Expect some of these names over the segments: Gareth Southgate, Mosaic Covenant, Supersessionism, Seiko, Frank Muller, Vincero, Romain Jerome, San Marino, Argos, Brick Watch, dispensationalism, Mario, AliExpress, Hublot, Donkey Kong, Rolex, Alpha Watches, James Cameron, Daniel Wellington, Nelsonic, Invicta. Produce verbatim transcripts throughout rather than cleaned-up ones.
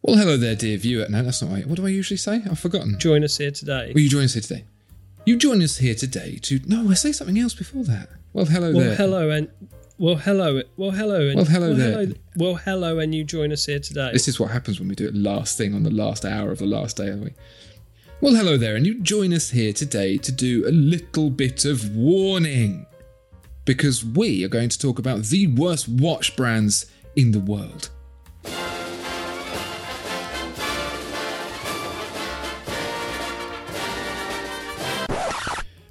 Well, hello there, dear viewer. No, that's not right. What do I usually say? I've forgotten. Join us here today. Will you join us here today? You join us here today to... No, I say something else before that. Well, hello well, there. Hello and... Well, hello. Well, hello. And... Well, hello well, there. Hello... Well, hello, and you join us here today. This is what happens when we do it last thing on the last hour of the last day of the week. Well, hello there, and you join us here today to do a little bit of warning, because we are going to talk about the worst watch brands in the world.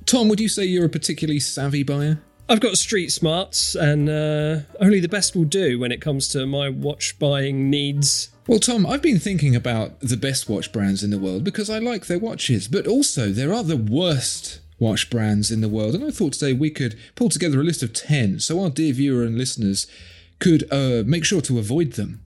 Tom, would you say you're a particularly savvy buyer? I've got street smarts, and uh, only the best will do when it comes to my watch buying needs. Well, Tom, I've been thinking about the best watch brands in the world because I like their watches, but also there are the worst watch brands in the world, and I thought today we could pull together a list of ten so our dear viewer and listeners could uh, make sure to avoid them.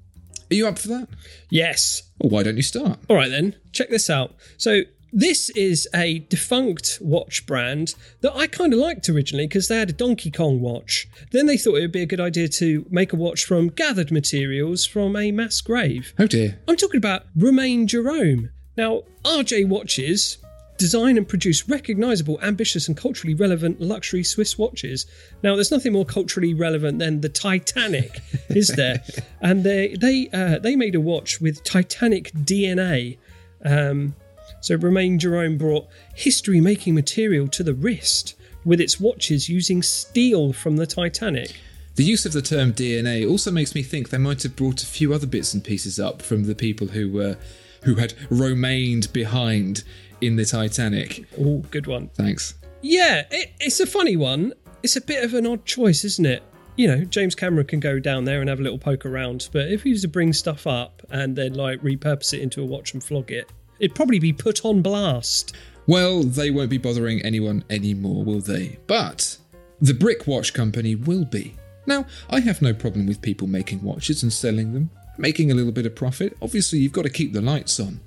Are you up for that? Yes. Well, why don't you start? All right then, check this out. So this is a defunct watch brand that I kind of liked originally because they had a Donkey Kong watch. Then they thought it would be a good idea to make a watch from gathered materials from a mass grave. Oh dear. I'm talking about Romain Jerome. Now, R J Watches design and produce recognisable, ambitious and culturally relevant luxury Swiss watches. Now, there's nothing more culturally relevant than the Titanic, is there? And they they uh, they made a watch with Titanic D N A. Um, so Romain Jerome brought history-making material to the wrist with its watches using steel from the Titanic. The use of the term D N A also makes me think they might have brought a few other bits and pieces up from the people who were uh, who had romained behind in the Titanic. Oh, good one. Thanks. Yeah, it, it's a funny one. It's a bit of an odd choice, isn't it? You know, James Cameron can go down there and have a little poke around, but if he was to bring stuff up and then, like, repurpose it into a watch and flog it, it'd probably be put on blast. Well, they won't be bothering anyone anymore, will they? But the Brick Watch Company will be. Now, I have no problem with people making watches and selling them, making a little bit of profit. Obviously, you've got to keep the lights on.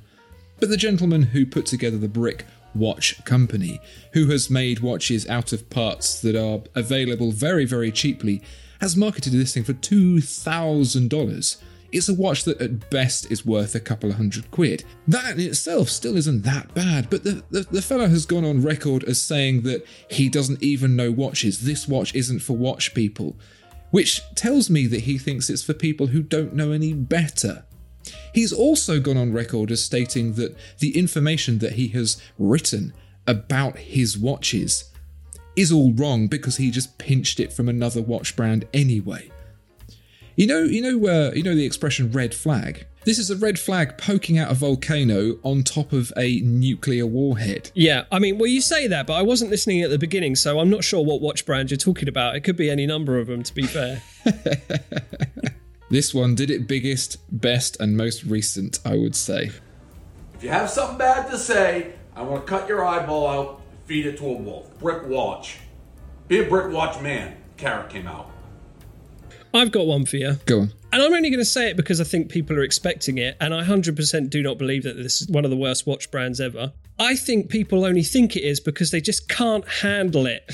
But the gentleman who put together the Brick Watch Company, who has made watches out of parts that are available very, very cheaply, has marketed this thing for two thousand dollars. It's a watch that at best is worth a couple of hundred quid. That in itself still isn't that bad, but the, the, the fellow has gone on record as saying that he doesn't even know watches. This watch isn't for watch people, which tells me that he thinks it's for people who don't know any better. He's also gone on record as stating that the information that he has written about his watches is all wrong because he just pinched it from another watch brand anyway. You know, you know, uh, you know the expression red flag? This is a red flag poking out a volcano on top of a nuclear warhead. Yeah, I mean, well, you say that, but I wasn't listening at the beginning, so I'm not sure what watch brand you're talking about. It could be any number of them, to be fair. This one did it biggest, best, and most recent, I would say. If you have something bad to say, I want to cut your eyeball out and feed it to a wolf. Brick watch. Be a brick watch man. Carrot came out. I've got one for you. Go on. And I'm only going to say it because I think people are expecting it, and I one hundred percent do not believe that this is one of the worst watch brands ever. I think people only think it is because they just can't handle it.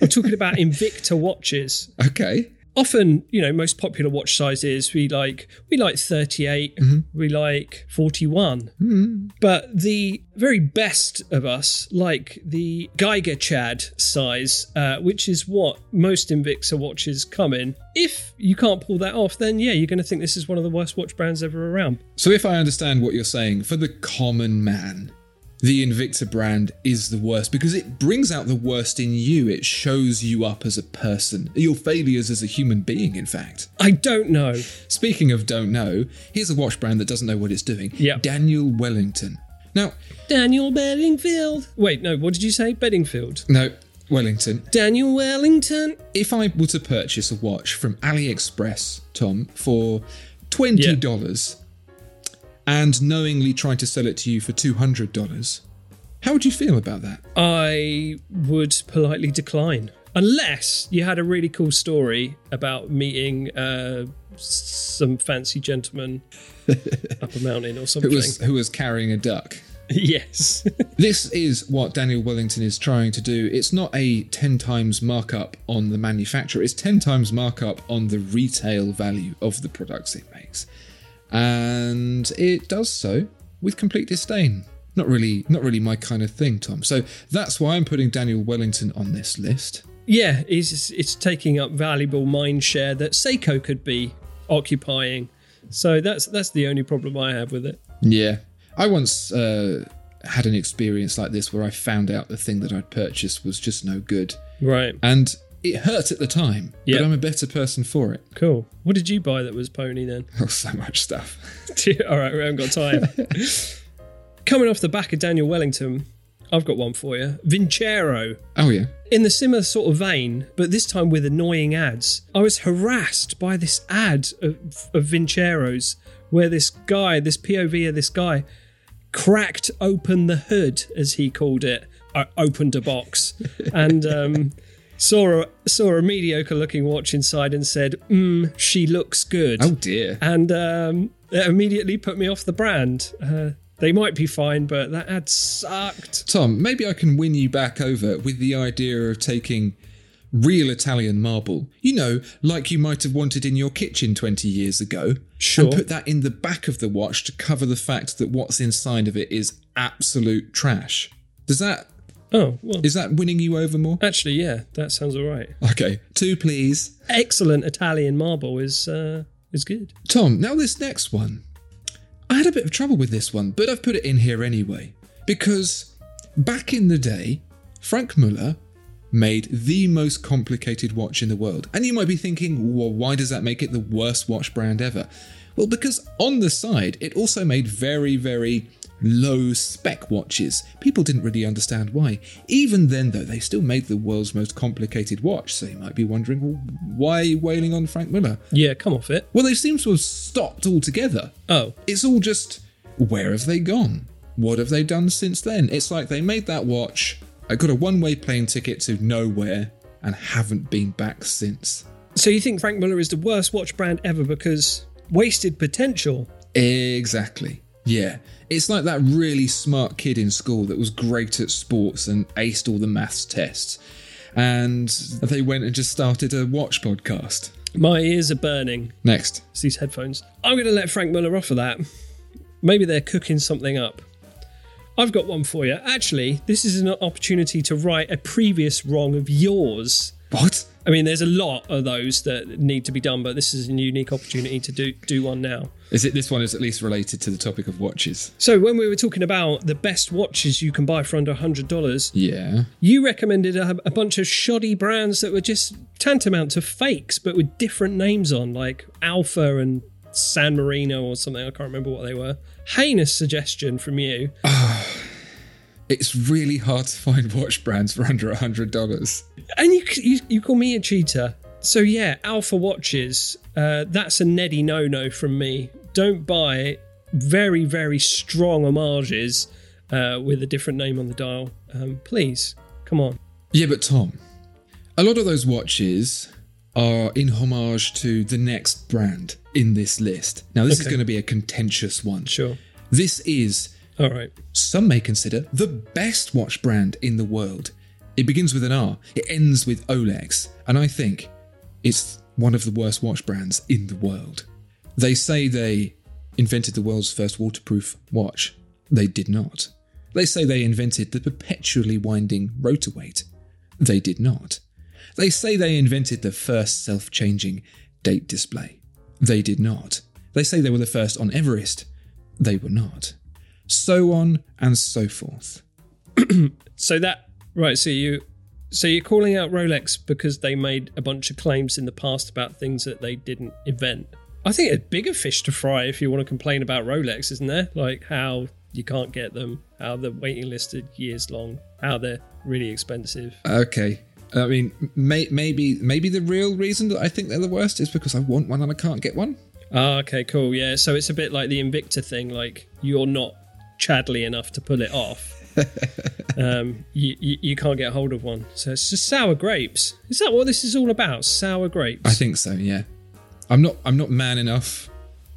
We're talking about Invicta watches. Okay. often, you know, most popular watch sizes, we like we like thirty-eight, mm-hmm. we like forty-one. Mm-hmm. But the very best of us like the Geiger Chad size, uh, which is what most Invicta watches come in. If you can't pull that off, then yeah, you're going to think this is one of the worst watch brands ever around. So if I understand what you're saying, for the common man, the Invicta brand is the worst because it brings out the worst in you. It shows you up as a person, your failures as a human being, in fact. I don't know. Speaking of don't know, here's a watch brand that doesn't know what it's doing. Yep. Daniel Wellington. Now... Daniel Beddingfield. Wait, no, what did you say? Beddingfield? No, Wellington. Daniel Wellington. If I were to purchase a watch from AliExpress, Tom, for twenty dollars... Yep. and knowingly try to sell it to you for two hundred dollars, how would you feel about that? I would politely decline. Unless you had a really cool story about meeting uh, some fancy gentleman up a mountain or something. Who was, who was carrying a duck. Yes. This is what Daniel Wellington is trying to do. It's not a ten times markup on the manufacturer. It's ten times markup on the retail value of the products it makes. And it does so with complete disdain. Not really, not really my kind of thing, Tom. So that's why I'm putting Daniel Wellington on this list. Yeah, it's, it's taking up valuable mind share that Seiko could be occupying. So that's that's the only problem I have with it. Yeah. I once uh, had an experience like this where I found out the thing that I'd purchased was just no good. Right. And... it hurt at the time, yep. But I'm a better person for it. Cool. What did you buy that was pony then? Oh, so much stuff. All right, we haven't got time. Coming off the back of Daniel Wellington, I've got one for you. Vincero. Oh, yeah. In the similar sort of vein, but this time with annoying ads. I was harassed by this ad of, of Vincero's where this guy, this P O V of this guy, cracked open the hood, as he called it. I opened a box. and... um Saw a, saw a mediocre-looking watch inside and said, mm, she looks good. Oh, dear. And um, it immediately put me off the brand. Uh, they might be fine, but that ad sucked. Tom, maybe I can win you back over with the idea of taking real Italian marble, you know, like you might have wanted in your kitchen twenty years ago. Sure. And put that in the back of the watch to cover the fact that what's inside of it is absolute trash. Does that... Oh, well. Is that winning you over more? Actually, yeah, that sounds all right. Okay, two, please. Excellent Italian marble is uh, is good. Tom, now this next one. I had a bit of trouble with this one, but I've put it in here anyway. Because back in the day, Frank Muller made the most complicated watch in the world. And you might be thinking, well, why does that make it the worst watch brand ever? Well, because on the side, it also made very, very... low spec watches. People didn't really understand why. Even then, though, they still made the world's most complicated watch, so you might be wondering, well, why are you wailing on Frank Muller? Yeah, come off it. Well, they seem to have stopped altogether. Oh. It's all just, where have they gone? What have they done since then? It's like they made that watch, I got a one-way plane ticket to nowhere, and haven't been back since. So you think Frank Muller is the worst watch brand ever because wasted potential? Exactly. Yeah, it's like that really smart kid in school that was great at sports and aced all the maths tests. And they went and just started a watch podcast. My ears are burning. Next. It's these headphones. I'm going to let Frank Muller off of that. Maybe they're cooking something up. I've got one for you. Actually, this is an opportunity to right a previous wrong of yours. What? I mean, there's a lot of those that need to be done, but this is a unique opportunity to do do one now. Is it? This one is at least related to the topic of watches. So when we were talking about the best watches you can buy for under one hundred dollars, yeah, you recommended a, a bunch of shoddy brands that were just tantamount to fakes, but with different names on, like Alpha and San Marino or something. I can't remember what they were. Heinous suggestion from you. Oh. It's really hard to find watch brands for under one hundred dollars. And you, you you call me a cheater. So yeah, Alpha Watches, uh, that's a neddy no-no from me. Don't buy very, very strong homages uh, with a different name on the dial. Um, please, come on. Yeah, but Tom, a lot of those watches are in homage to the next brand in this list. Now, this okay. is going to be a contentious one. Sure. This is... all right. Some may consider the best watch brand in the world. It begins with an R. It ends with Rolex. And I think it's one of the worst watch brands in the world. They say they invented the world's first waterproof watch. They did not. They say they invented the perpetually winding rotor weight. They did not. They say they invented the first self-changing date display. They did not. They say they were the first on Everest. They were not. So on and so forth. So that, right, so you... So you're calling out Rolex because they made a bunch of claims in the past about things that they didn't invent. I think it's bigger fish to fry if you want to complain about Rolex, isn't there? Like how you can't get them, how the waiting list is years long, how they're really expensive. Okay. I mean, may, maybe maybe the real reason that I think they're the worst is because I want one and I can't get one. Oh, okay, cool. Yeah, so it's a bit like the Invicta thing. Like you're not Chadley enough to pull it off. um, you, you you can't get hold of one, so it's just sour grapes. Is that what this is all about? Sour grapes. I think so. Yeah, I'm not I'm not man enough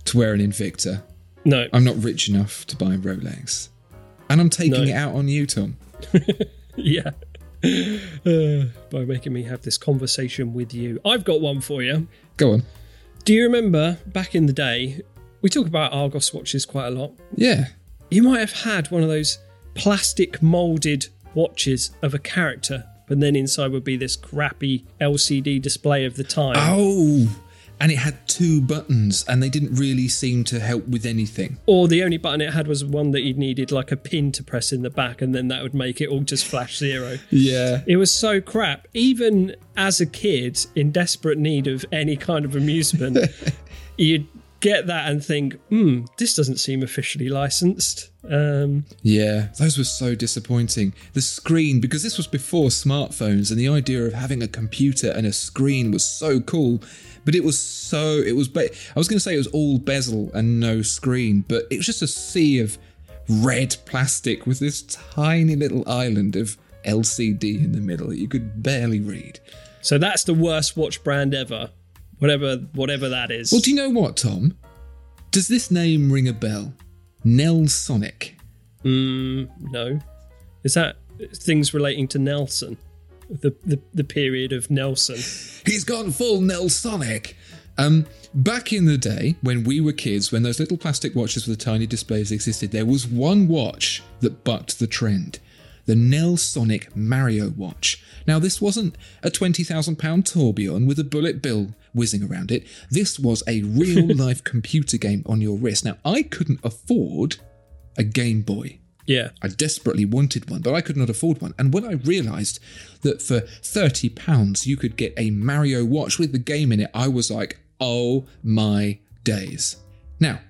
to wear an Invicta. No, I'm not rich enough to buy a Rolex, and I'm taking no. it out on you, Tom. Yeah, uh, by making me have this conversation with you. I've got one for you. Go on. Do you remember back in the day? We talk about Argos watches quite a lot. Yeah, you might have had one of those plastic moulded watches of a character, but then inside would be this crappy L C D display of the time. Oh, and it had two buttons and they didn't really seem to help with anything. Or the only button it had was one that you needed like a pin to press in the back, and then that would make it all just flash zero. Yeah. It was so crap. Even as a kid in desperate need of any kind of amusement, you'd get that and think, hmm, this doesn't seem officially licensed. Um, yeah, those were so disappointing. The screen, because this was before smartphones, and the idea of having a computer and a screen was so cool, but it was so, it was, be- I was going to say it was all bezel and no screen, but it was just a sea of red plastic with this tiny little island of L C D in the middle that you could barely read. So that's the worst watch brand ever, whatever, whatever that is. Well, do you know what, Tom? Does this name ring a bell? Nelsonic. Mm, no. Is that things relating to Nelson? The, the the period of Nelson. He's gone full Nelsonic. Um, back in the day, when we were kids, when those little plastic watches with the tiny displays existed, there was one watch that bucked the trend. The Nelsonic Mario watch. Now, this wasn't a twenty thousand pounds tourbillon with a bullet bill whizzing around it. This was a real-life computer game on your wrist. Now, I couldn't afford a Game Boy. Yeah. I desperately wanted one, but I could not afford one. And when I realised that for thirty pounds you could get a Mario watch with the game in it, I was like, oh my days. Now,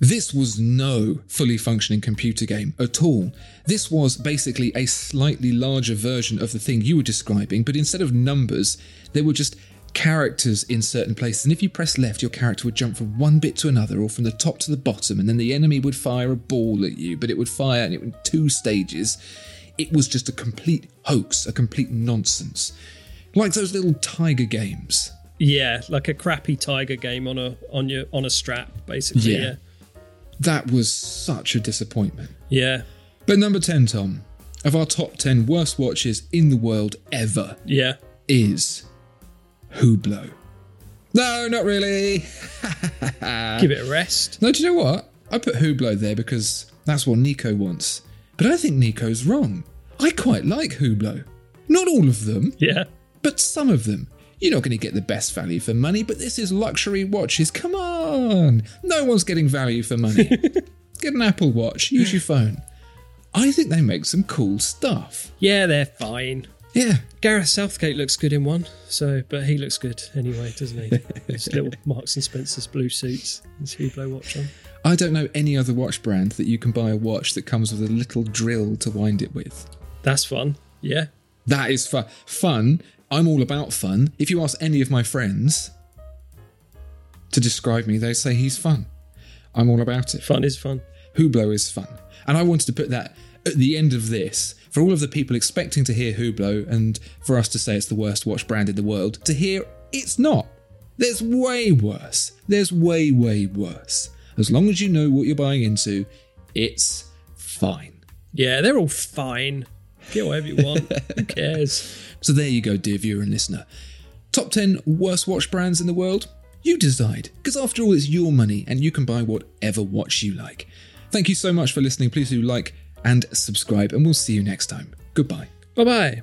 this was no fully functioning computer game at all. This was basically a slightly larger version of the thing you were describing, but instead of numbers, there were just characters in certain places. And if you press left, your character would jump from one bit to another or from the top to the bottom, and then the enemy would fire a ball at you, but it would fire and it went two stages. It was just a complete hoax, a complete nonsense. Like those little tiger games. Yeah, like a crappy tiger game on a on your on a strap, basically. Yeah. yeah. That was such a disappointment. Yeah. But number ten, Tom, of our top ten worst watches in the world ever, yeah, is Hublot. No, not really. Give it a rest. No, do you know what? I put Hublot there because that's what Nico wants. But I think Nico's wrong. I quite like Hublot. Not all of them. Yeah. But some of them. You're not going to get the best value for money, but this is luxury watches. Come on. No one's getting value for money. Get an Apple Watch. Use your phone. I think they make some cool stuff. Yeah, they're fine. Yeah. Gareth Southgate looks good in one, so but he looks good anyway, doesn't he? His little Marks and Spencer's blue suits, his Hublot watch on. I don't know any other watch brand that you can buy a watch that comes with a little drill to wind it with. That's fun. Yeah. That is fu- fun. I'm all about fun. If you ask any of my friends to describe me, they say he's fun. I'm all about it. Fun is fun. Hublot is fun. And I wanted to put that at the end of this for all of the people expecting to hear Hublot and for us to say it's the worst watch brand in the world, to hear it's not. There's way worse. There's way, way worse. As long as you know what you're buying into, it's fine. Yeah, they're all fine. Get whatever you want. Who cares? So there you go, dear viewer and listener. Top ten worst watch brands in the world? You decide, because after all, it's your money and you can buy whatever watch you like. Thank you so much for listening. Please do like and subscribe, and we'll see you next time. Goodbye. Bye-bye.